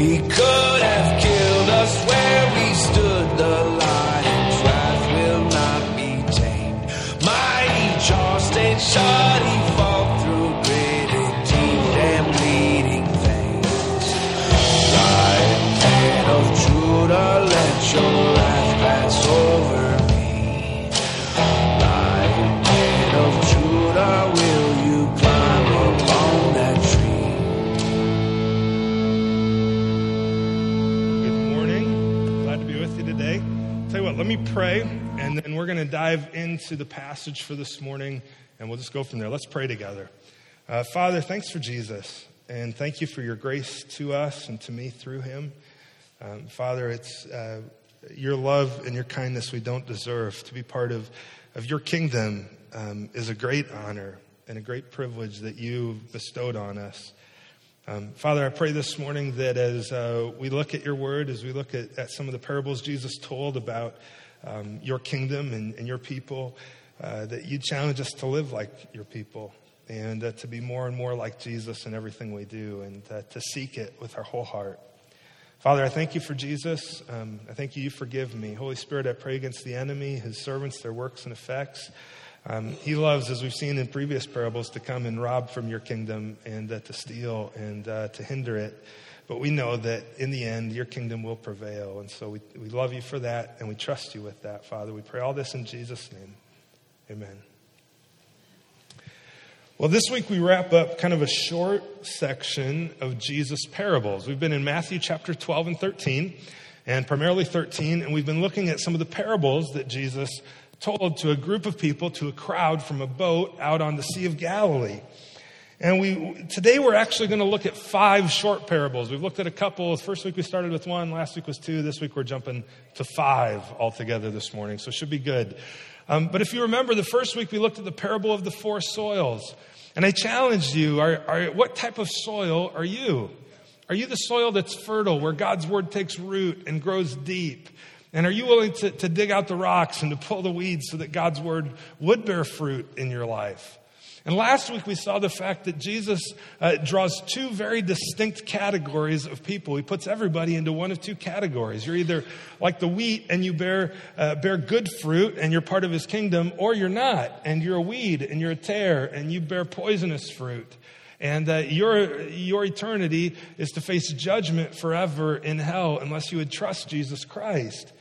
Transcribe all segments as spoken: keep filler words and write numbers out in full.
He could have killed us where we stood. The lion's wrath will not be tamed. Mighty Charleston shot, he fought through gritted teeth and bleeding veins. Lion man of Judah, let your wrath pass over me. Lion man of Judah, will you climb upon that tree? Today. I'll tell you what, let me pray, and then we're going to dive into the passage for this morning, and we'll just go from there. Let's pray together. Uh, Father, thanks for Jesus, and thank you for your grace to us and to me through him. Um, Father, it's uh, your love and your kindness we don't deserve. To be part of, of your kingdom um, is a great honor and a great privilege that you bestowed on us. Um, Father, I pray this morning that as uh, we look at your word, as we look at, at some of the parables Jesus told about um, your kingdom and, and your people, uh, that you challenge us to live like your people and uh, to be more and more like Jesus in everything we do and uh, to seek it with our whole heart. Father, I thank you for Jesus. Um, I thank you, you forgive me. Holy Spirit, I pray against the enemy, his servants, their works and effects. Um, he loves, as we've seen in previous parables, to come and rob from your kingdom and uh, to steal and uh, to hinder it. But we know that in the end, your kingdom will prevail. And so we, we love you for that, and we trust you with that, Father. We pray all this in Jesus' name. Amen. Well, this week we wrap up kind of a short section of Jesus' parables. We've been in Matthew chapter twelve and thirteen, and primarily thirteen, and we've been looking at some of the parables that Jesus told to a group of people, to a crowd from a boat out on the Sea of Galilee. And we today we're actually going to look at five short parables. We've looked at a couple. The first week we started with one, last week was two, this week we're jumping to five altogether this morning, so it should be good. Um, but if you remember, the first week we looked at the parable of the four soils. And I challenged you, are, are, what type of soil are you? Are you the soil that's fertile, where God's word takes root and grows deep? And are you willing to, to dig out the rocks and to pull the weeds so that God's word would bear fruit in your life? And last week we saw the fact that Jesus uh, draws two very distinct categories of people. He puts everybody into one of two categories. You're either like the wheat and you bear uh, bear good fruit and you're part of his kingdom, or you're not and you're a weed and you're a tare and you bear poisonous fruit. And uh, your your eternity is to face judgment forever in hell unless you would trust Jesus Christ.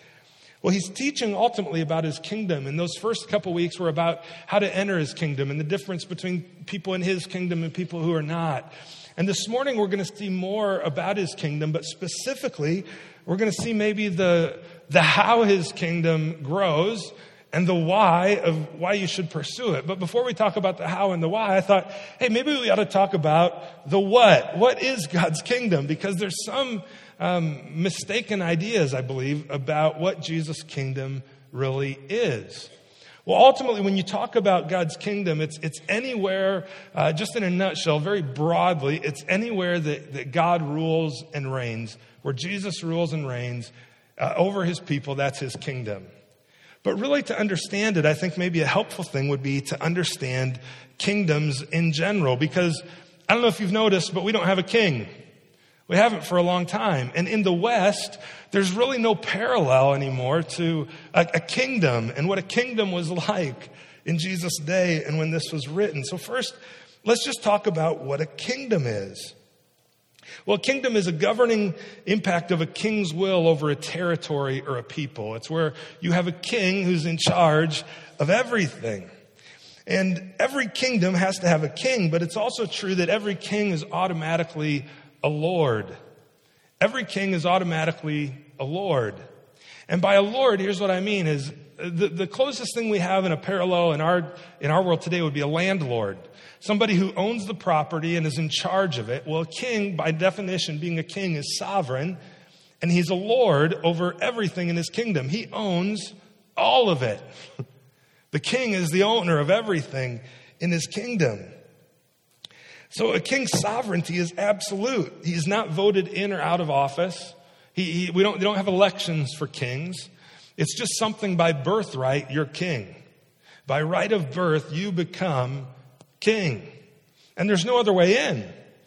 Well, he's teaching ultimately about his kingdom. And those first couple weeks were about how to enter his kingdom and the difference between people in his kingdom and people who are not. And this morning, we're going to see more about his kingdom, but specifically, we're going to see maybe the the how his kingdom grows and the why of why you should pursue it. But before we talk about the how and the why, I thought, hey, maybe we ought to talk about the what. What is God's kingdom? Because there's some um, mistaken ideas, I believe, about what Jesus' kingdom really is. Well, ultimately, when you talk about God's kingdom, it's it's anywhere, uh, just in a nutshell, very broadly, it's anywhere that, that God rules and reigns, where Jesus rules and reigns uh, over his people. That's his kingdom. But really, to understand it, I think maybe a helpful thing would be to understand kingdoms in general, because I don't know if you've noticed, but we don't have a king. We haven't for a long time. And in the West, there's really no parallel anymore to a, a kingdom and what a kingdom was like in Jesus' day and when this was written. So first, let's just talk about what a kingdom is. Well, a kingdom is a governing impact of a king's will over a territory or a people. It's where you have a king who's in charge of everything. And every kingdom has to have a king, but it's also true that every king is automatically a lord. Every king is automatically a lord. And by a lord, here's what I mean, is the, the closest thing we have in a parallel in our in our world today would be a landlord. Somebody who owns the property and is in charge of it. Well, a king, by definition, being a king, is sovereign, and he's a lord over everything in his kingdom. He owns all of it. The king is the owner of everything in his kingdom. So a king's sovereignty is absolute. He's not voted in or out of office. He, he we don't they don't have elections for kings. It's just something by birthright, you're king. By right of birth, you become king. And there's no other way in.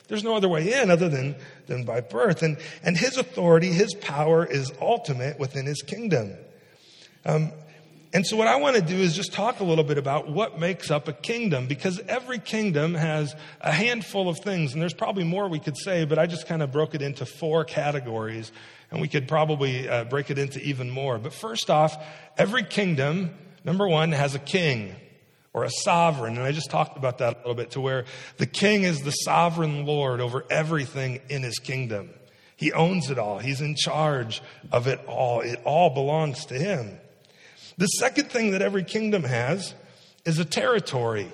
There's no other way in other than, than by birth. And, and his authority, his power is ultimate within his kingdom. Um, and so what I want to do is just talk a little bit about what makes up a kingdom, because every kingdom has a handful of things, and there's probably more we could say, but I just kind of broke it into four categories, and we could probably uh, break it into even more. But first off, every kingdom, number one, has a king or a sovereign. And I just talked about that a little bit, to where the king is the sovereign Lord over everything in his kingdom. He owns it all. He's in charge of it all. It all belongs to him. The second thing that every kingdom has is a territory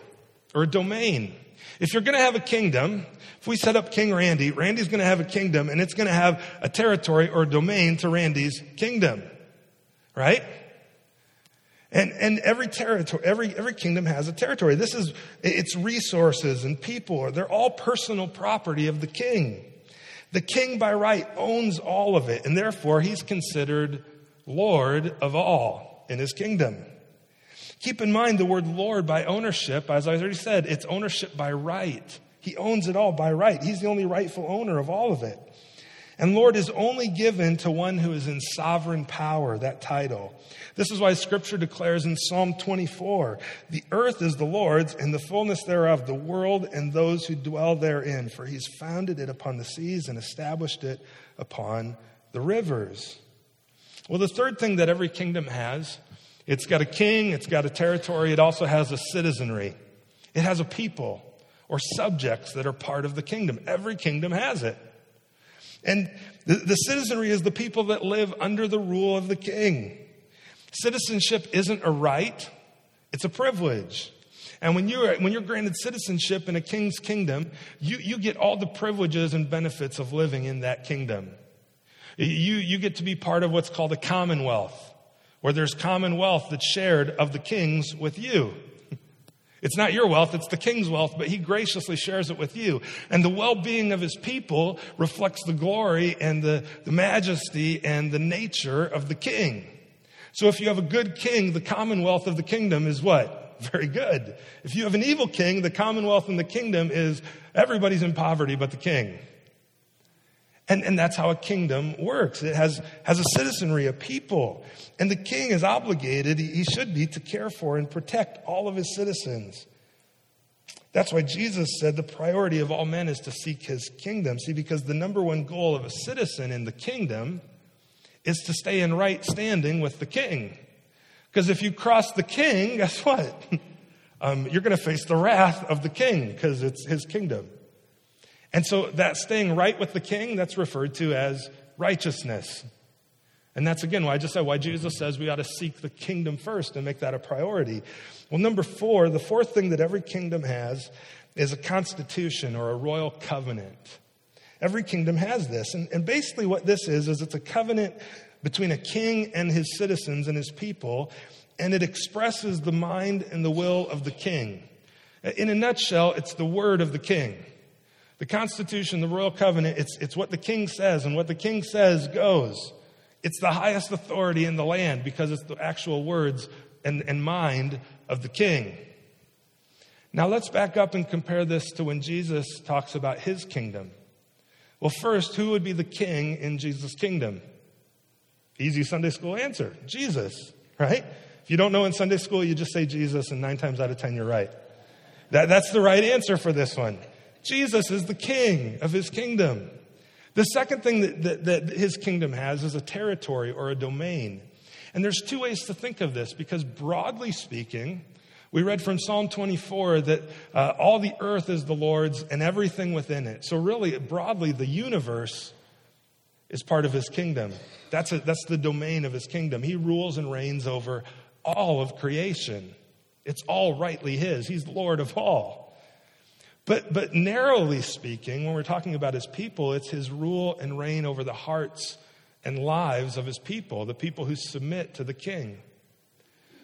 or a domain. If you're going to have a kingdom, if we set up King Randy, Randy's going to have a kingdom, and it's going to have a territory or a domain to Randy's kingdom, right? And and every territory, every every kingdom has a territory. This is its resources and people. They're all personal property of the king. The king by right owns all of it, and therefore he's considered Lord of all in his kingdom. Keep in mind the word Lord by ownership, as I already said, it's ownership by right. He owns it all by right. He's the only rightful owner of all of it. And Lord is only given to one who is in sovereign power, that title. This is why Scripture declares in Psalm twenty-four, the earth is the Lord's and the fullness thereof, the world and those who dwell therein, for he's founded it upon the seas and established it upon the rivers. Well, the third thing that every kingdom has, it's got a king, it's got a territory, it also has a citizenry. It has a people or subjects that are part of the kingdom. Every kingdom has it. And the, the citizenry is the people that live under the rule of the king. Citizenship isn't a right, it's a privilege. And when you're, when you're granted citizenship in a king's kingdom, you, you get all the privileges and benefits of living in that kingdom. You, you get to be part of what's called a commonwealth, where there's commonwealth that's shared of the kings with you. It's not your wealth, it's the king's wealth, but he graciously shares it with you. And the well-being of his people reflects the glory and the, the majesty and the nature of the king. So if you have a good king, the commonwealth of the kingdom is what? Very good. If you have an evil king, the commonwealth in the kingdom is everybody's in poverty but the king. And, and that's how a kingdom works. It has, has a citizenry, a people. And the king is obligated, he should be, to care for and protect all of his citizens. That's why Jesus said the priority of all men is to seek his kingdom. See, because the number one goal of a citizen in the kingdom is to stay in right standing with the king. Because if you cross the king, guess what? um, you're going to face the wrath of the king because it's his kingdom. And so that staying right with the king, that's referred to as righteousness. And that's, again, why I just said why Jesus says we ought to seek the kingdom first and make that a priority. Well, number four, the fourth thing that every kingdom has is a constitution or a royal covenant. Every kingdom has this. And, and basically what this is, is it's a covenant between a king and his citizens and his people, and it expresses the mind and the will of the king. In a nutshell, it's the word of the king. The Constitution, the Royal Covenant, it's, it's what the king says, and what the king says goes. It's the highest authority in the land because it's the actual words and, and mind of the king. Now let's back up and compare this to when Jesus talks about his kingdom. Well, first, who would be the king in Jesus' kingdom? Easy Sunday school answer, Jesus, right? If you don't know in Sunday school, you just say Jesus, and nine times out of ten, you're right. That, that's the right answer for this one. Jesus is the king of his kingdom. The second thing that, that, that his kingdom has is a territory or a domain. And there's two ways to think of this, because broadly speaking, we read from Psalm twenty-four that uh, all the earth is the Lord's and everything within it. So really, broadly, the universe is part of his kingdom. That's, a, that's the domain of his kingdom. He rules and reigns over all of creation. It's all rightly his. He's Lord of all. But but narrowly speaking, when we're talking about his people, it's his rule and reign over the hearts and lives of his people, the people who submit to the king.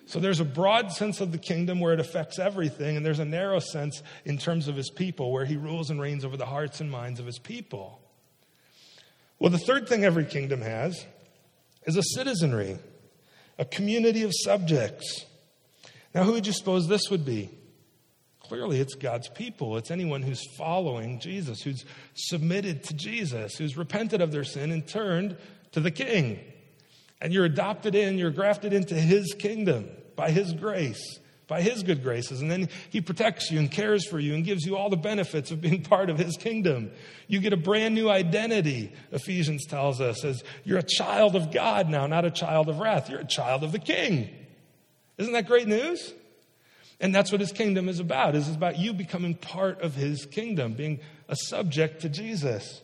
So there's a broad sense of the kingdom where it affects everything, and there's a narrow sense in terms of his people where he rules and reigns over the hearts and minds of his people. Well, the third thing every kingdom has is a citizenry, a community of subjects. Now, who would you suppose this would be? Clearly, it's God's people. It's anyone who's following Jesus, who's submitted to Jesus, who's repented of their sin and turned to the King. And you're adopted in, you're grafted into his kingdom by his grace, by his good graces. And then he protects you and cares for you and gives you all the benefits of being part of his kingdom. You get a brand new identity, Ephesians tells us, as you're a child of God now, not a child of wrath. You're a child of the King. Isn't that great news? And that's what his kingdom is about. It's about you becoming part of his kingdom, being a subject to Jesus.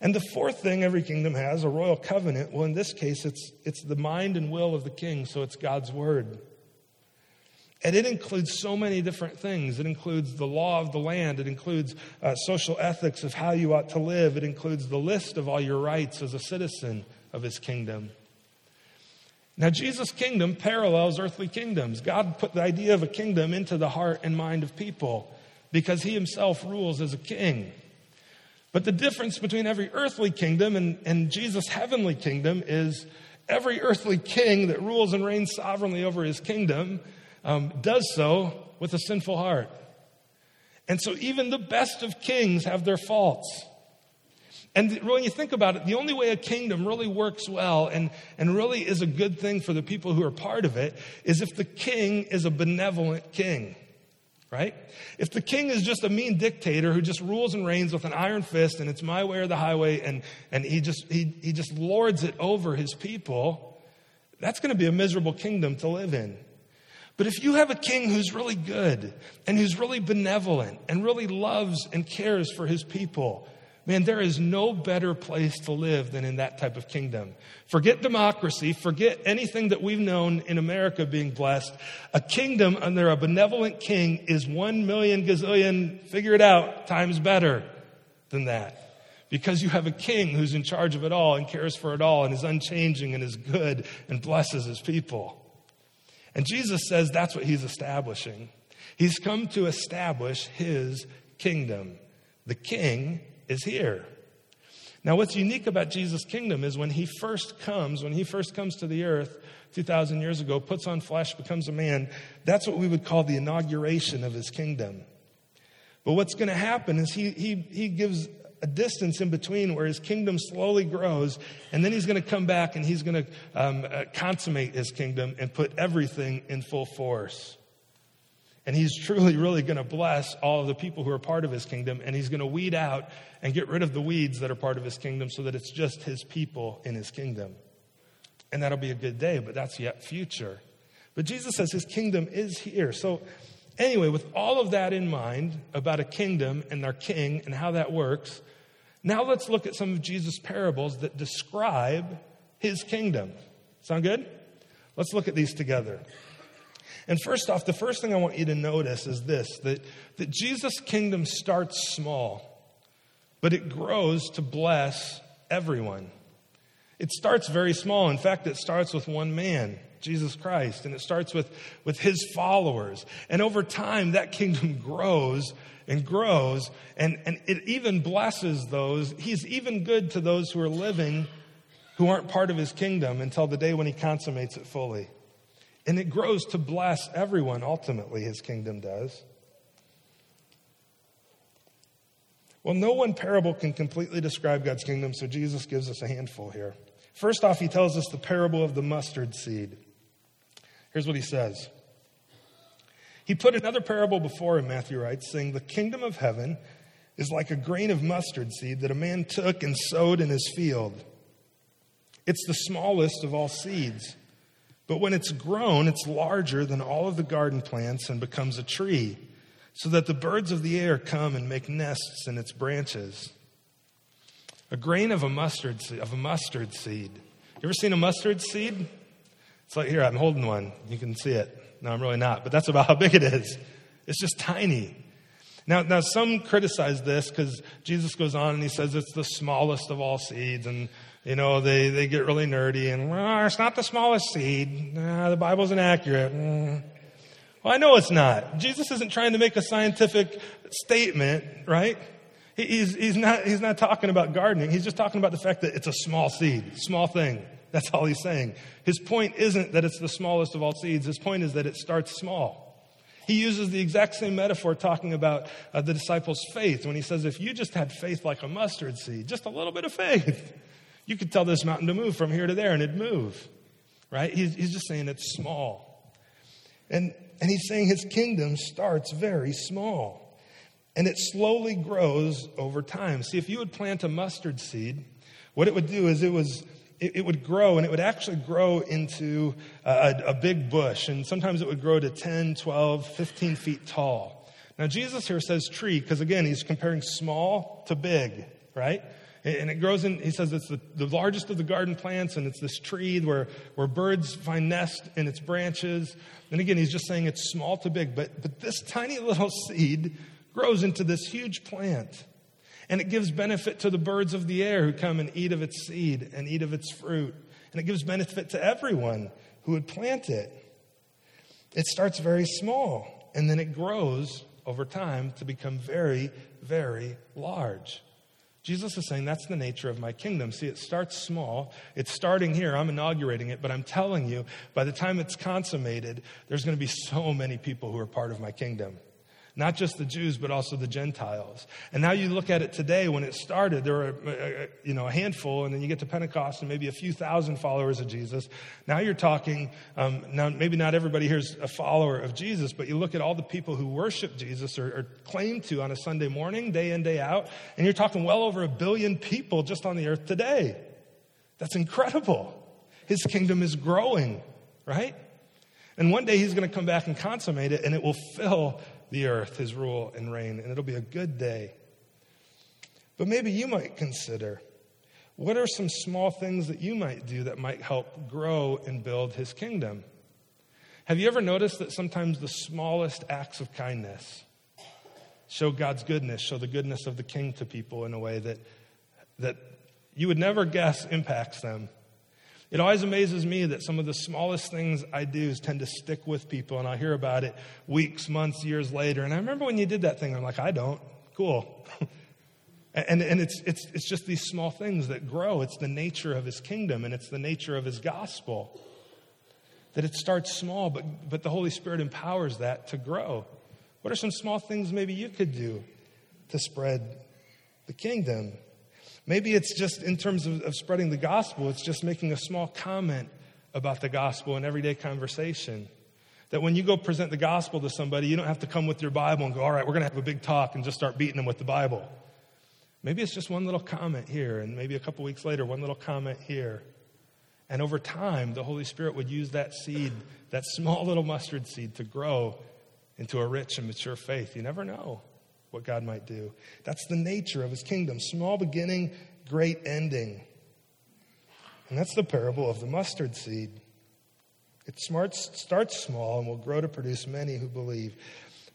And the fourth thing every kingdom has, a royal covenant. Well, in this case, it's it's the mind and will of the King, so it's God's word. And it includes so many different things. It includes the law of the land. It includes uh, social ethics of how you ought to live. It includes the list of all your rights as a citizen of his kingdom. Now, Jesus' kingdom parallels earthly kingdoms. God put the idea of a kingdom into the heart and mind of people because he himself rules as a king. But the difference between every earthly kingdom and, and Jesus' heavenly kingdom is every earthly king that rules and reigns sovereignly over his kingdom um, does so with a sinful heart. And so even the best of kings have their faults. And when you think about it, the only way a kingdom really works well and, and really is a good thing for the people who are part of it is if the king is a benevolent king. Right? If the king is just a mean dictator who just rules and reigns with an iron fist and it's my way or the highway and, and he just he he just lords it over his people, that's going to be a miserable kingdom to live in. But if you have a king who's really good and who's really benevolent and really loves and cares for his people, man, there is no better place to live than in that type of kingdom. Forget democracy. Forget anything that we've known in America being blessed. A kingdom under a benevolent king is one million gazillion, figure it out, times better than that. Because you have a king who's in charge of it all and cares for it all and is unchanging and is good and blesses his people. And Jesus says that's what he's establishing. He's come to establish his kingdom. The king is here. Now, what's unique about Jesus' kingdom is when he first comes, when he first comes to the earth two thousand years ago, puts on flesh, becomes a man, that's what we would call the inauguration of his kingdom. But what's going to happen is he he he gives a distance in between where his kingdom slowly grows, and then he's going to come back and he's going to um, uh, consummate his kingdom and put everything in full force. And he's truly, really going to bless all of the people who are part of his kingdom. And he's going to weed out and get rid of the weeds that are part of his kingdom so that it's just his people in his kingdom. And that'll be a good day, but that's yet future. But Jesus says his kingdom is here. So anyway, with all of that in mind about a kingdom and their king and how that works, now let's look at some of Jesus' parables that describe his kingdom. Sound good? Let's look at these together. And first off, the first thing I want you to notice is this, that, that Jesus' kingdom starts small, but it grows to bless everyone. It starts very small. In fact, it starts with one man, Jesus Christ, and it starts with, with his followers. And over time, that kingdom grows and grows, and, and it even blesses those. He's even good to those who are living who aren't part of his kingdom until the day when he consummates it fully. And it grows to bless everyone, ultimately, his kingdom does. Well, no one parable can completely describe God's kingdom, so Jesus gives us a handful here. First off, he tells us the parable of the mustard seed. Here's what he says. He put another parable before him, Matthew writes, saying, "The kingdom of heaven is like a grain of mustard seed that a man took and sowed in his field. It's the smallest of all seeds. But when it's grown, it's larger than all of the garden plants and becomes a tree, so that the birds of the air come and make nests in its branches." A grain of a mustard seed, of a mustard seed. You ever seen a mustard seed? It's like, here, I'm holding one. You can see it. No, I'm really not, but that's about how big it is. It's just tiny. Now, now some criticize this because Jesus goes on and he says it's the smallest of all seeds, and you know, they, they get really nerdy and, well, it's not the smallest seed. Nah, the Bible's inaccurate. Mm. Well, I know it's not. Jesus isn't trying to make a scientific statement, right? He, he's, he's, not, he's not talking about gardening. He's just talking about the fact that it's a small seed, small thing. That's all he's saying. His point isn't that it's the smallest of all seeds. His point is that it starts small. He uses the exact same metaphor talking about uh, the disciples' faith when he says, if you just had faith like a mustard seed, just a little bit of faith, you could tell this mountain to move from here to there and it'd move, right? He's, he's just saying it's small. And, and he's saying his kingdom starts very small and it slowly grows over time. See, if you would plant a mustard seed, what it would do is it was... it would grow, and it would actually grow into a, a big bush. And sometimes it would grow to ten, twelve, fifteen feet tall. Now, Jesus here says tree because, again, he's comparing small to big, right? And it grows in, he says it's the, the largest of the garden plants, and it's this tree where, where birds find nest in its branches. And again, he's just saying it's small to big. But, but this tiny little seed grows into this huge plant. And it gives benefit to the birds of the air who come and eat of its seed and eat of its fruit. And it gives benefit to everyone who would plant it. It starts very small, and then it grows over time to become very, very large. Jesus is saying that's the nature of my kingdom. See, it starts small. It's starting here. I'm inaugurating it, but I'm telling you, by the time it's consummated, there's going to be so many people who are part of my kingdom. Not just the Jews, but also the Gentiles. And now you look at it today. When it started, there were, you know, a handful, and then you get to Pentecost and maybe a few thousand followers of Jesus. Now you're talking, um, now maybe not everybody here is a follower of Jesus, but you look at all the people who worship Jesus or, or claim to on a Sunday morning, day in, day out, and you're talking well over a billion people just on the earth today. That's incredible. His kingdom is growing, right? And one day he's going to come back and consummate it, and it will fill the earth, his rule and reign, and it'll be a good day. But maybe you might consider, what are some small things that you might do that might help grow and build his kingdom? Have you ever noticed that sometimes the smallest acts of kindness show God's goodness, show the goodness of the king to people in a way that that you would never guess impacts them? It always amazes me that some of the smallest things I do tend to stick with people, and I'll hear about it weeks, months, years later. And I remember when you did that thing, I'm like, I don't. Cool. and and it's it's it's just these small things that grow. It's the nature of his kingdom, and it's the nature of his gospel. That it starts small, but but the Holy Spirit empowers that to grow. What are some small things maybe you could do to spread the kingdom? Maybe it's just in terms of, of spreading the gospel, it's just making a small comment about the gospel in everyday conversation. That when you go present the gospel to somebody, you don't have to come with your Bible and go, all right, we're going to have a big talk and just start beating them with the Bible. Maybe it's just one little comment here, and maybe a couple weeks later, one little comment here. And over time, the Holy Spirit would use that seed, that small little mustard seed, to grow into a rich and mature faith. You never know what God might do. That's the nature of his kingdom. Small beginning, great ending. And that's the parable of the mustard seed. It starts small and will grow to produce many who believe.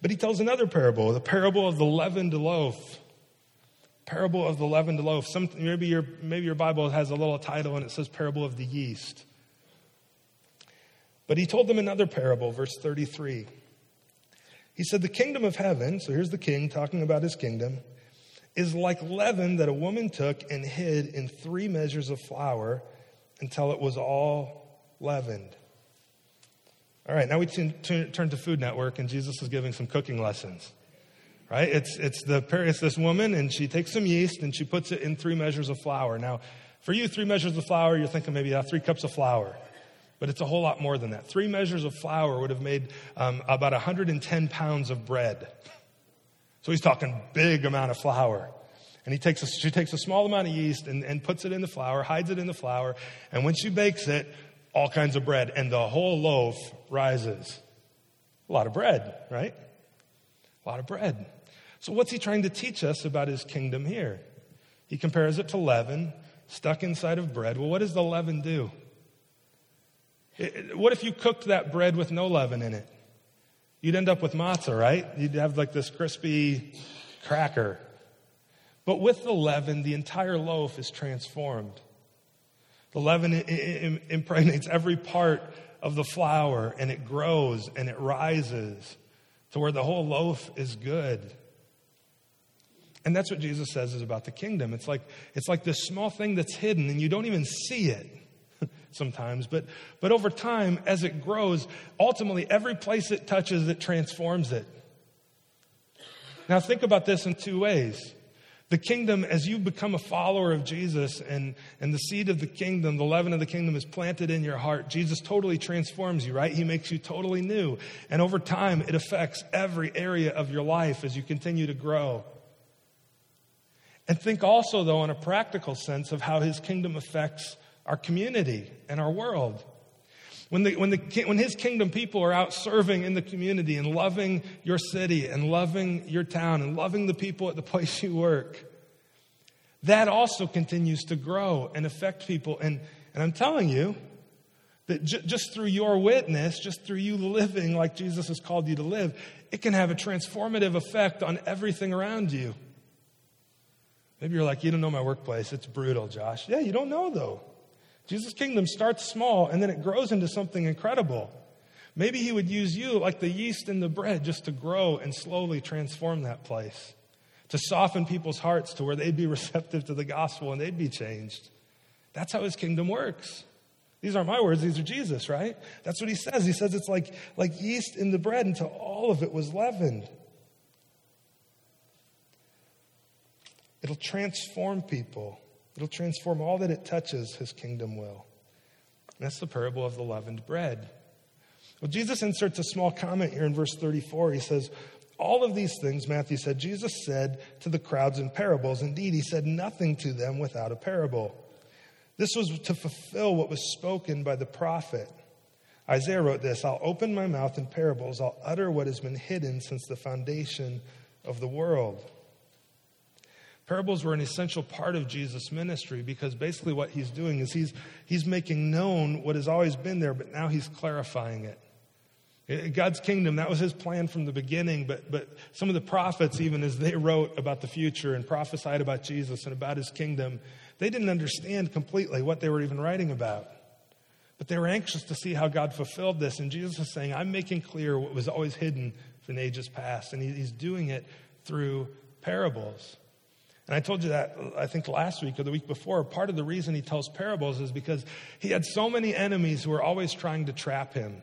But he tells another parable, the parable of the leavened loaf. Parable of the leavened loaf. Some, maybe your, maybe your Bible has a little title and it says parable of the yeast. But he told them another parable, verse thirty-three. He said, the kingdom of heaven, so here's the king talking about his kingdom, is like leaven that a woman took and hid in three measures of flour until it was all leavened. All right, now we t- t- turn to Food Network, and Jesus is giving some cooking lessons, right? It's it's the it's this woman, and she takes some yeast, and she puts it in three measures of flour. Now, for you, three measures of flour, you're thinking maybe uh, three cups of flour. But it's a whole lot more than that. Three measures of flour would have made um, about one hundred ten pounds of bread. So he's talking big amount of flour. And he takes a, she takes a small amount of yeast and, and puts it in the flour, hides it in the flour. And when she bakes it, all kinds of bread. And the whole loaf rises. A lot of bread, right? A lot of bread. So what's he trying to teach us about his kingdom here? He compares it to leaven stuck inside of bread. Well, what does the leaven do? It, what if you cooked that bread with no leaven in it? You'd end up with matzah, right? You'd have like this crispy cracker. But with the leaven, the entire loaf is transformed. The leaven it, it impregnates every part of the flour, and it grows and it rises to where the whole loaf is good. And that's what Jesus says is about the kingdom. It's like it's like this small thing that's hidden, and you don't even see it. sometimes, but but over time, as it grows, ultimately every place it touches, it transforms it. Now think about this in two ways. The kingdom, as you become a follower of Jesus and, and the seed of the kingdom, the leaven of the kingdom is planted in your heart, Jesus totally transforms you, right? He makes you totally new. And over time, it affects every area of your life as you continue to grow. And think also, though, in a practical sense of how his kingdom affects our community and our world. When the when the when his kingdom people are out serving in the community and loving your city and loving your town and loving the people at the place you work, that also continues to grow and affect people. And, and I'm telling you that j- just through your witness, just through you living like Jesus has called you to live, it can have a transformative effect on everything around you. Maybe you're like, you don't know my workplace. It's brutal, Josh. Yeah, you don't know, though. Jesus' kingdom starts small, and then it grows into something incredible. Maybe he would use you like the yeast in the bread just to grow and slowly transform that place, to soften people's hearts to where they'd be receptive to the gospel and they'd be changed. That's how his kingdom works. These aren't my words. These are Jesus, right? That's what he says. He says it's like, like yeast in the bread until all of it was leavened. It'll transform people. It'll transform all that it touches, his kingdom will. And that's the parable of the leavened bread. Well, Jesus inserts a small comment here in verse thirty-four. He says, all of these things, Matthew said, Jesus said to the crowds in parables. Indeed, he said nothing to them without a parable. This was to fulfill what was spoken by the prophet. Isaiah wrote this, I'll open my mouth in parables. I'll utter what has been hidden since the foundation of the world. Parables were an essential part of Jesus' ministry because basically what he's doing is he's he's making known what has always been there, but now he's clarifying it. In God's kingdom, that was his plan from the beginning, but but some of the prophets, even as they wrote about the future and prophesied about Jesus and about his kingdom, they didn't understand completely what they were even writing about. But they were anxious to see how God fulfilled this, and Jesus is saying, I'm making clear what was always hidden from ages past, and he's doing it through parables. And I told you that, I think, last week or the week before. Part of the reason he tells parables is because he had so many enemies who were always trying to trap him,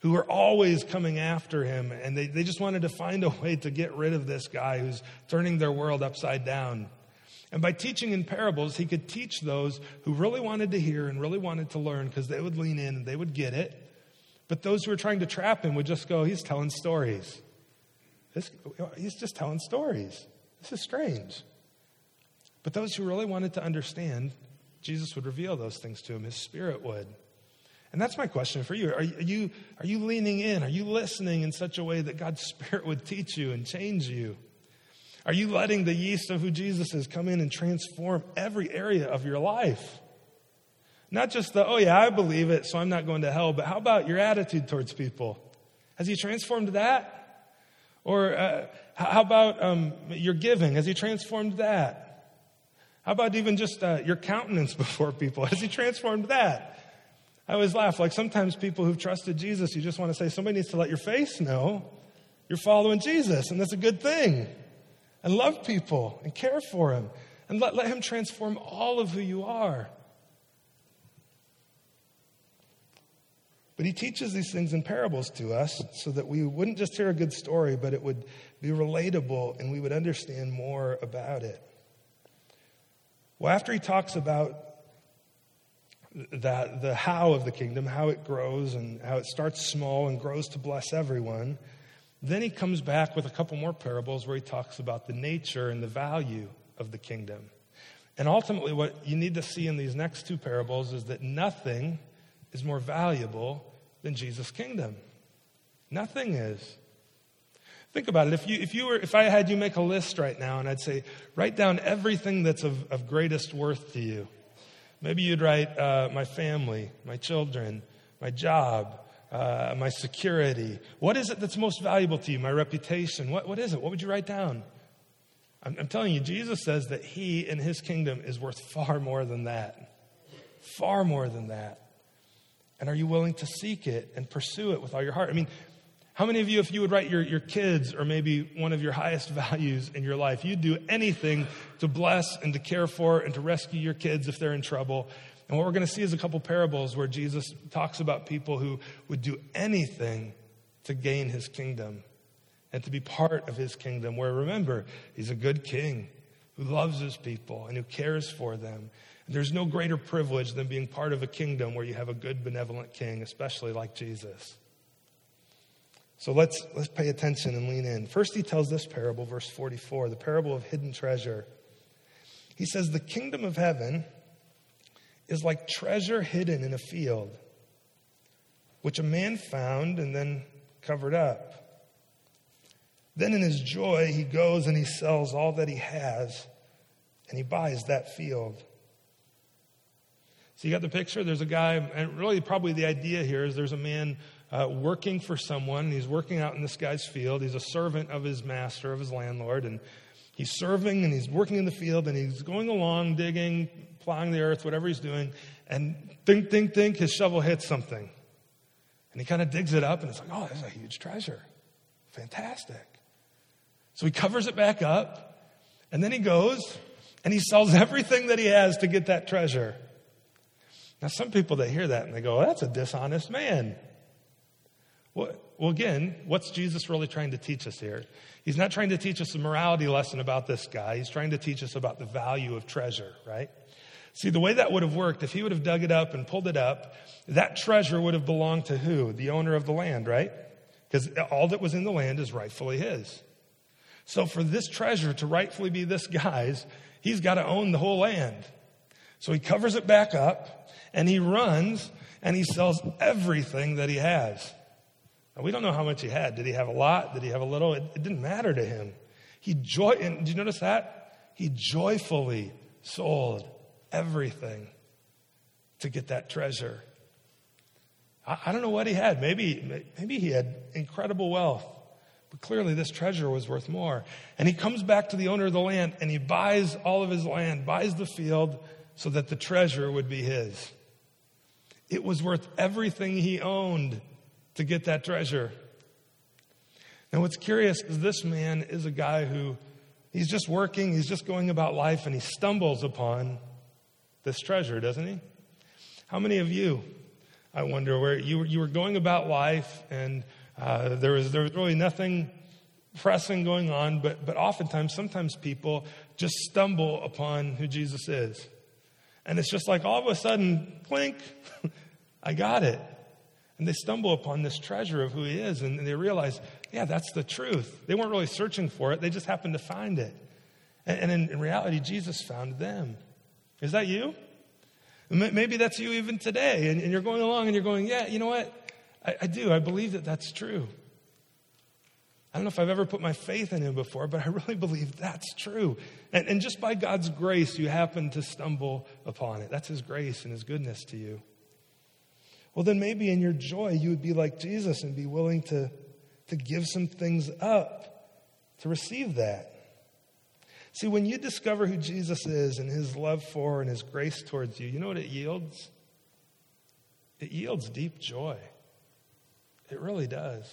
who were always coming after him, and they, they just wanted to find a way to get rid of this guy who's turning their world upside down. And by teaching in parables, he could teach those who really wanted to hear and really wanted to learn because they would lean in and they would get it. But those who were trying to trap him would just go, he's telling stories. This, he's just telling stories. This is strange. But those who really wanted to understand, Jesus would reveal those things to him. His spirit would. And that's my question for you. Are you, are you leaning in? Are you listening in such a way that God's spirit would teach you and change you? Are you letting the yeast of who Jesus is come in and transform every area of your life? Not just the, oh yeah, I believe it, so I'm not going to hell. But how about your attitude towards people? Has he transformed that? Or uh, how about um, your giving? Has he transformed that? How about even just uh, your countenance before people? Has he transformed that? I always laugh. Like sometimes people who've trusted Jesus, you just want to say, somebody needs to let your face know you're following Jesus. And that's a good thing. And love people and care for him. And let, let him transform all of who you are. But he teaches these things in parables to us so that we wouldn't just hear a good story, but it would be relatable and we would understand more about it. Well, after he talks about the, the how of the kingdom, how it grows and how it starts small and grows to bless everyone, then he comes back with a couple more parables where he talks about the nature and the value of the kingdom. And ultimately, what you need to see in these next two parables is that nothing is more valuable than Jesus' kingdom. Nothing is. Think about it. If you if you were if I had you make a list right now and I'd say, write down everything that's of, of greatest worth to you. Maybe you'd write uh, my family, my children, my job, uh, my security. What is it that's most valuable to you? My reputation. What what is it? What would you write down? I'm, I'm telling you, Jesus says that he and his kingdom is worth far more than that. Far more than that. And are you willing to seek it and pursue it with all your heart? I mean, how many of you, if you would write your, your kids or maybe one of your highest values in your life, you'd do anything to bless and to care for and to rescue your kids if they're in trouble. And what we're going to see is a couple parables where Jesus talks about people who would do anything to gain his kingdom and to be part of his kingdom, where, remember, he's a good king who loves his people and who cares for them. And there's no greater privilege than being part of a kingdom where you have a good, benevolent king, especially like Jesus. So let's let's pay attention and lean in. First, he tells this parable, verse forty-four, the parable of hidden treasure. He says, the kingdom of heaven is like treasure hidden in a field, which a man found and then covered up. Then in his joy, he goes and he sells all that he has, and he buys that field. So you got the picture? There's a guy, and really probably the idea here is there's a man Uh, working for someone. He's working out in this guy's field. He's a servant of his master, of his landlord, and he's serving and he's working in the field and he's going along, digging, plowing the earth, whatever he's doing, and think, think, think, his shovel hits something. And he kind of digs it up and it's like, oh, that's a huge treasure. Fantastic. So he covers it back up and then he goes and he sells everything that he has to get that treasure. Now, some people, they hear that and they go, oh, that's a dishonest man. Well, again, what's Jesus really trying to teach us here? He's not trying to teach us a morality lesson about this guy. He's trying to teach us about the value of treasure, right? See, the way that would have worked, if he would have dug it up and pulled it up, that treasure would have belonged to who? The owner of the land, right? Because all that was in the land is rightfully his. So for this treasure to rightfully be this guy's, he's got to own the whole land. So he covers it back up, and he runs, and he sells everything that he has. We don't know how much he had. Did he have a lot? Did he have a little? It, it didn't matter to him. He joy. And did you notice that? He joyfully sold everything to get that treasure. I, I don't know what he had. Maybe, maybe he had incredible wealth, but clearly this treasure was worth more. And he comes back to the owner of the land and he buys all of his land, buys the field so that the treasure would be his. It was worth everything he owned to get that treasure. Now, what's curious is this man is a guy who, he's just working, he's just going about life, and he stumbles upon this treasure, doesn't he? How many of you, I wonder, where you were, you were going about life, and uh, there was there was really nothing pressing going on, but but oftentimes, sometimes people just stumble upon who Jesus is, and it's just like all of a sudden, plink, I got it. And they stumble upon this treasure of who he is, and they realize, yeah, that's the truth. They weren't really searching for it. They just happened to find it. And, and in, in reality, Jesus found them. Is that you? Maybe that's you even today, and, and you're going along and you're going, yeah, you know what? I, I do. I believe that that's true. I don't know if I've ever put my faith in him before, but I really believe that's true. And, and just by God's grace, you happen to stumble upon it. That's his grace and his goodness to you. Well, then maybe in your joy, you would be like Jesus and be willing to, to give some things up to receive that. See, when you discover who Jesus is and his love for and his grace towards you, you know what it yields? It yields deep joy. It really does.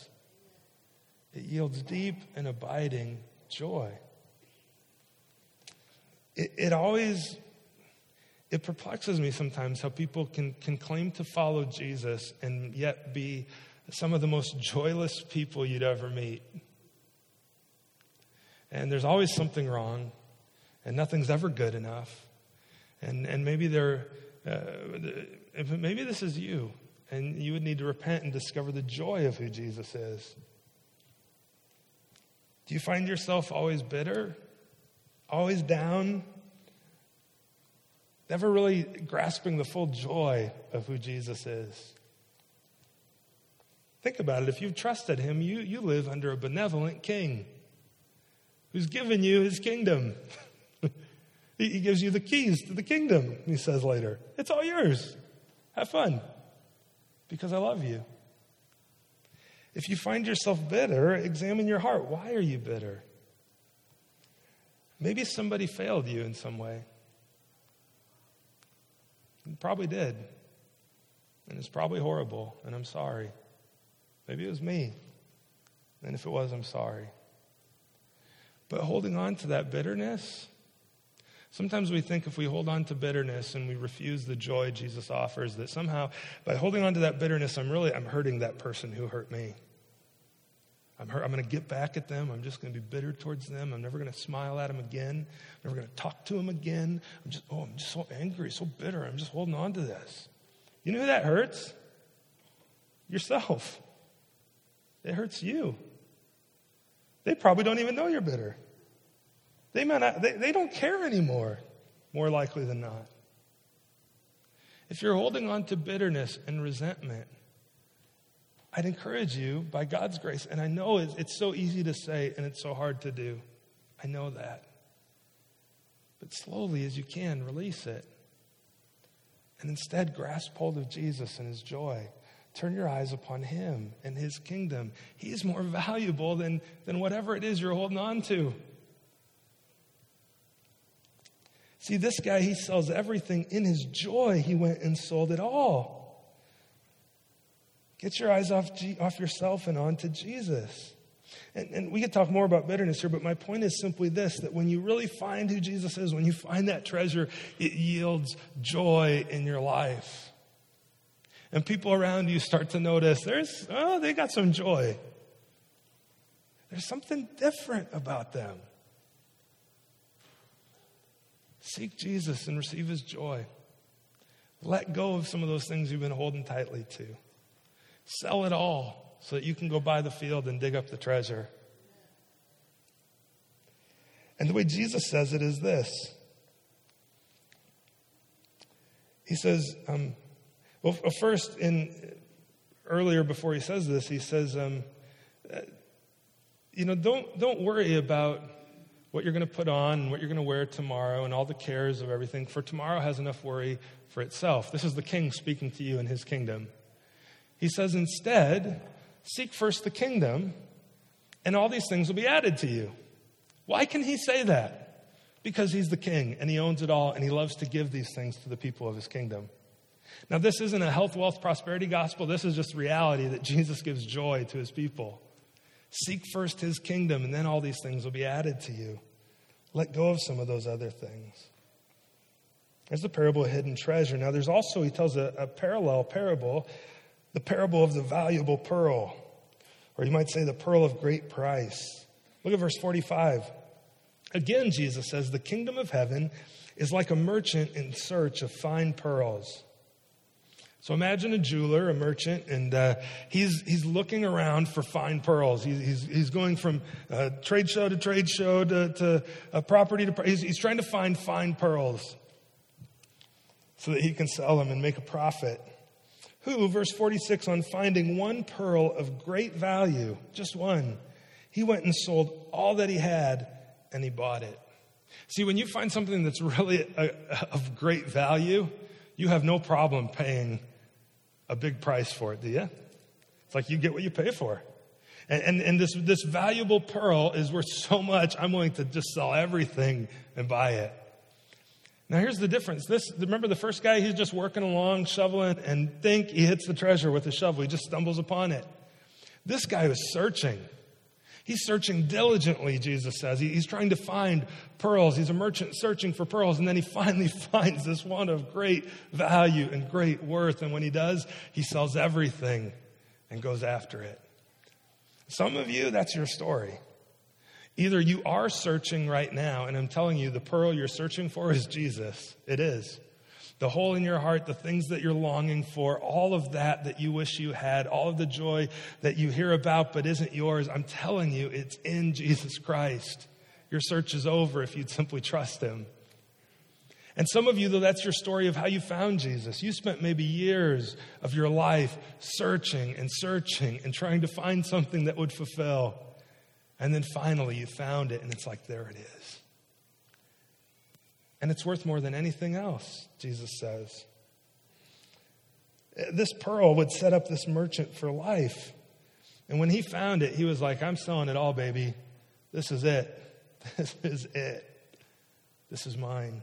It yields deep and abiding joy. It, it always... It perplexes me sometimes how people can, can claim to follow Jesus and yet be some of the most joyless people you'd ever meet. And there's always something wrong, and nothing's ever good enough. And and maybe they're uh, maybe this is you, and you would need to repent and discover the joy of who Jesus is. Do you find yourself always bitter, always down? Never really grasping the full joy of who Jesus is. Think about it. If you've trusted him, you, you live under a benevolent king who's given you his kingdom. He gives you the keys to the kingdom, he says later. It's all yours. Have fun, because I love you. If you find yourself bitter, examine your heart. Why are you bitter? Maybe somebody failed you in some way. It probably did. And it's probably horrible, and I'm sorry. Maybe it was me. And if it was, I'm sorry. But holding on to that bitterness, Sometimes we think if we hold on to bitterness and we refuse the joy Jesus offers, that somehow by holding on to that bitterness, I'm really, I'm hurting that person who hurt me. I'm hurt. I'm going to get back at them. I'm just going to be bitter towards them. I'm never going to smile at them again. I'm never going to talk to them again. I'm just, oh, I'm just so angry, so bitter. I'm just holding on to this. You know who that hurts? Yourself. It hurts you. They probably don't even know you're bitter. They may not, they, they don't care anymore, more likely than not. If you're holding on to bitterness and resentment, I'd encourage you by God's grace, and I know it's, it's so easy to say and it's so hard to do. I know that. But slowly as you can, release it. And instead, grasp hold of Jesus and his joy. Turn your eyes upon him and his kingdom. He is more valuable than, than whatever it is you're holding on to. See, this guy, he sells everything. In his joy, he went and sold it all. Get your eyes off, G- off yourself and onto Jesus. And, and we could talk more about bitterness here, but my point is simply this, that when you really find who Jesus is, when you find that treasure, it yields joy in your life. And people around you start to notice, there's, oh, they got some joy. There's something different about them. Seek Jesus and receive his joy. Let go of some of those things you've been holding tightly to. Sell it all so that you can go buy the field and dig up the treasure. And the way Jesus says it is this. He says, um, well, first, in earlier before he says this, he says, um, you know, don't don't worry about what you're going to put on and what you're going to wear tomorrow and all the cares of everything, for tomorrow has enough worry for itself. This is the king speaking to you in his kingdom. He says, instead, seek first the kingdom and all these things will be added to you. Why can he say that? Because he's the king and he owns it all and he loves to give these things to the people of his kingdom. Now, this isn't a health, wealth, prosperity gospel. This is just reality that Jesus gives joy to his people. Seek first his kingdom, and then all these things will be added to you. Let go of some of those other things. There's the parable of hidden treasure. Now, there's also, he tells a, a parallel parable, the parable of the valuable pearl, or you might say the pearl of great price. Look at verse forty-five. Again, Jesus says, the kingdom of heaven is like a merchant in search of fine pearls. So imagine a jeweler, a merchant, and uh, he's he's looking around for fine pearls. He's he's, he's going from uh, trade show to trade show to, to uh, property to property. He's, he's trying to find fine pearls so that he can sell them and make a profit. Who, verse forty-six, on finding one pearl of great value, just one, he went and sold all that he had and he bought it. See, when you find something that's really a, a, of great value, you have no problem paying a big price for it, do you? It's like you get what you pay for. And, and and this this valuable pearl is worth so much, I'm willing to just sell everything and buy it. Now here's the difference. This remember the first guy, he's just working along, shoveling, and think he hits the treasure with his shovel. He just stumbles upon it. This guy was searching. He's searching diligently, Jesus says. He, he's trying to find pearls. He's a merchant searching for pearls. And then he finally finds this one of great value and great worth. And when he does, he sells everything and goes after it. Some of you, that's your story. Either you are searching right now, and I'm telling you, the pearl you're searching for is Jesus. It is. The hole in your heart, the things that you're longing for, all of that that you wish you had, all of the joy that you hear about but isn't yours, I'm telling you, it's in Jesus Christ. Your search is over if you'd simply trust him. And some of you, though, that's your story of how you found Jesus. You spent maybe years of your life searching and searching and trying to find something that would fulfill. And then finally you found it, and it's like, there it is. And it's worth more than anything else, Jesus says. This pearl would set up this merchant for life. And when he found it, he was like, I'm selling it all, baby. This is it. This is it. This is mine.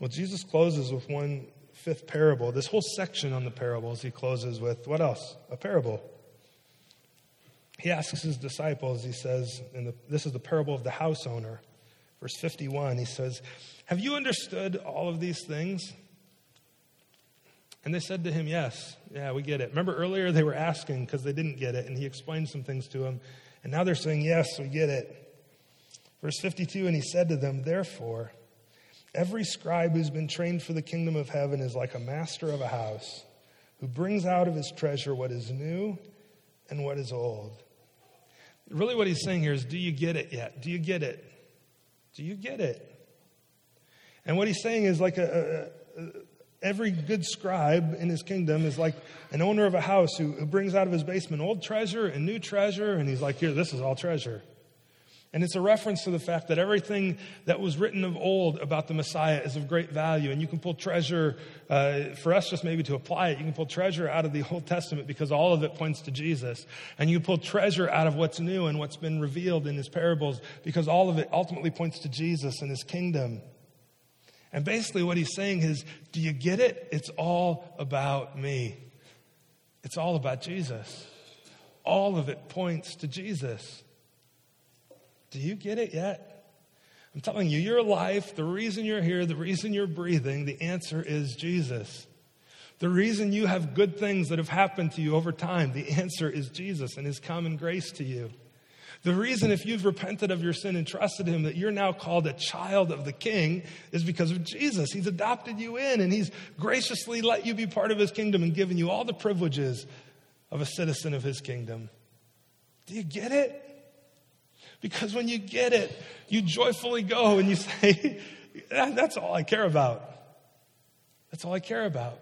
Well, Jesus closes with one fifth parable. This whole section on the parables, he closes with what else? A parable. He asks his disciples, he says, and this is the parable of the house owner. Verse fifty-one, he says, "Have you understood all of these things?" And they said to him, "Yes, yeah, we get it." Remember earlier they were asking because they didn't get it, and he explained some things to them. And now they're saying, "Yes, we get it." Verse fifty-two, and he said to them, "Therefore, every scribe who's been trained for the kingdom of heaven is like a master of a house who brings out of his treasure what is new and what is old." Really what he's saying here is, do you get it yet? Do you get it? Do you get it? And what he's saying is like a, a, a every good scribe in his kingdom is like an owner of a house who, who brings out of his basement old treasure and new treasure. And he's like, here, this is all treasure. And it's a reference to the fact that everything that was written of old about the Messiah is of great value. And you can pull treasure, uh, for us just maybe to apply it, you can pull treasure out of the Old Testament because all of it points to Jesus. And you pull treasure out of what's new and what's been revealed in his parables because all of it ultimately points to Jesus and his kingdom. And basically what he's saying is, do you get it? It's all about me. It's all about Jesus. All of it points to Jesus. Do you get it yet? I'm telling you, your life, the reason you're here, the reason you're breathing, the answer is Jesus. The reason you have good things that have happened to you over time, the answer is Jesus and his common grace to you. The reason if you've repented of your sin and trusted him that you're now called a child of the King is because of Jesus. He's adopted you in and he's graciously let you be part of his kingdom and given you all the privileges of a citizen of his kingdom. Do you get it? Because when you get it, you joyfully go and you say, that's all I care about. That's all I care about.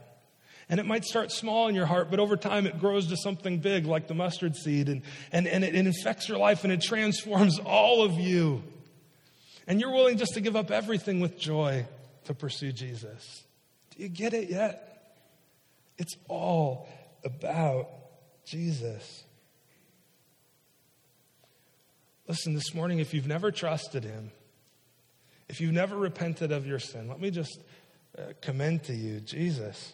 And it might start small in your heart, but over time it grows to something big like the mustard seed. And, and, and it infects your life and it transforms all of you. And you're willing just to give up everything with joy to pursue Jesus. Do you get it yet? It's all about Jesus. Listen, this morning, if you've never trusted him, if you've never repented of your sin, let me just uh, commend to you, Jesus.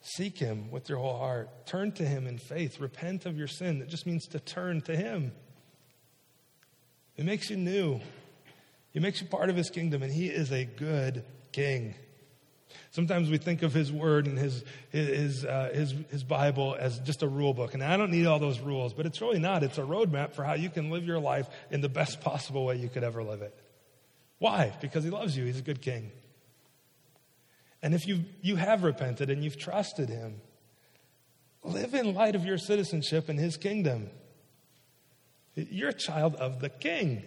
Seek him with your whole heart. Turn to him in faith. Repent of your sin. That just means to turn to him. It makes you new. It makes you part of his kingdom, and he is a good king. Sometimes we think of his word and his his uh, his his Bible as just a rule book. And I don't need all those rules, but it's really not. It's a roadmap for how you can live your life in the best possible way you could ever live it. Why? Because he loves you. He's a good king. And if you you have repented and you've trusted him, live in light of your citizenship in his kingdom. You're a child of the King.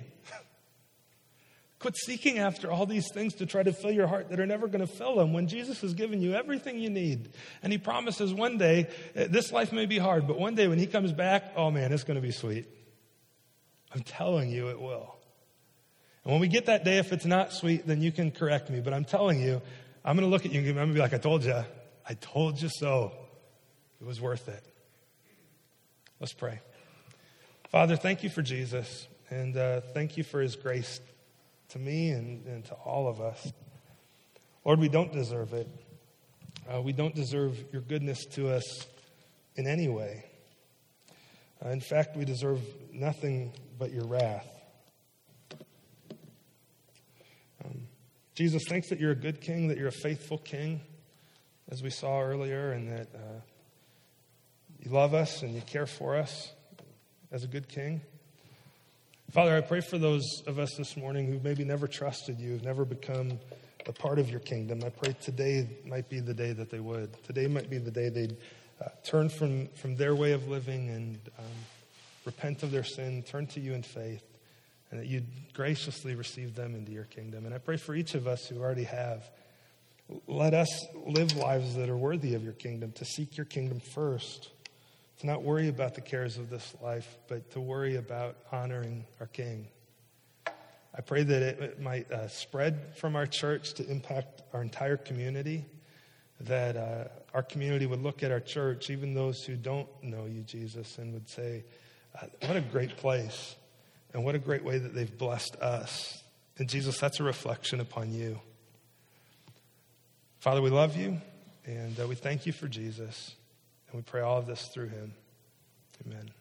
Quit seeking after all these things to try to fill your heart that are never going to fill them when Jesus has given you everything you need. And he promises one day, this life may be hard, but one day when he comes back, oh man, it's going to be sweet. I'm telling you it will. And when we get that day, if it's not sweet, then you can correct me. But I'm telling you, I'm going to look at you and I'm going to be like, I told you, I told you so. It was worth it. Let's pray. Father, thank you for Jesus. And uh, thank you for his grace to me and, and to all of us. Lord, we don't deserve it. Uh, we don't deserve your goodness to us in any way. Uh, in fact, we deserve nothing but your wrath. Um, Jesus, thanks that you're a good king, that you're a faithful king, as we saw earlier, and that uh, you love us and you care for us as a good king. Father, I pray for those of us this morning who maybe never trusted you, who've never become a part of your kingdom. I pray today might be the day that they would. Today might be the day they'd uh, turn from, from their way of living and um, repent of their sin, turn to you in faith, and that you'd graciously receive them into your kingdom. And I pray for each of us who already have. Let us live lives that are worthy of your kingdom, to seek your kingdom first. To not worry about the cares of this life, but to worry about honoring our King. I pray that it, it might uh, spread from our church to impact our entire community, that uh, our community would look at our church, even those who don't know you, Jesus, and would say, uh, what a great place, and what a great way that they've blessed us. And Jesus, that's a reflection upon you. Father, we love you, and uh, we thank you for Jesus. And we pray all of this through him. Amen.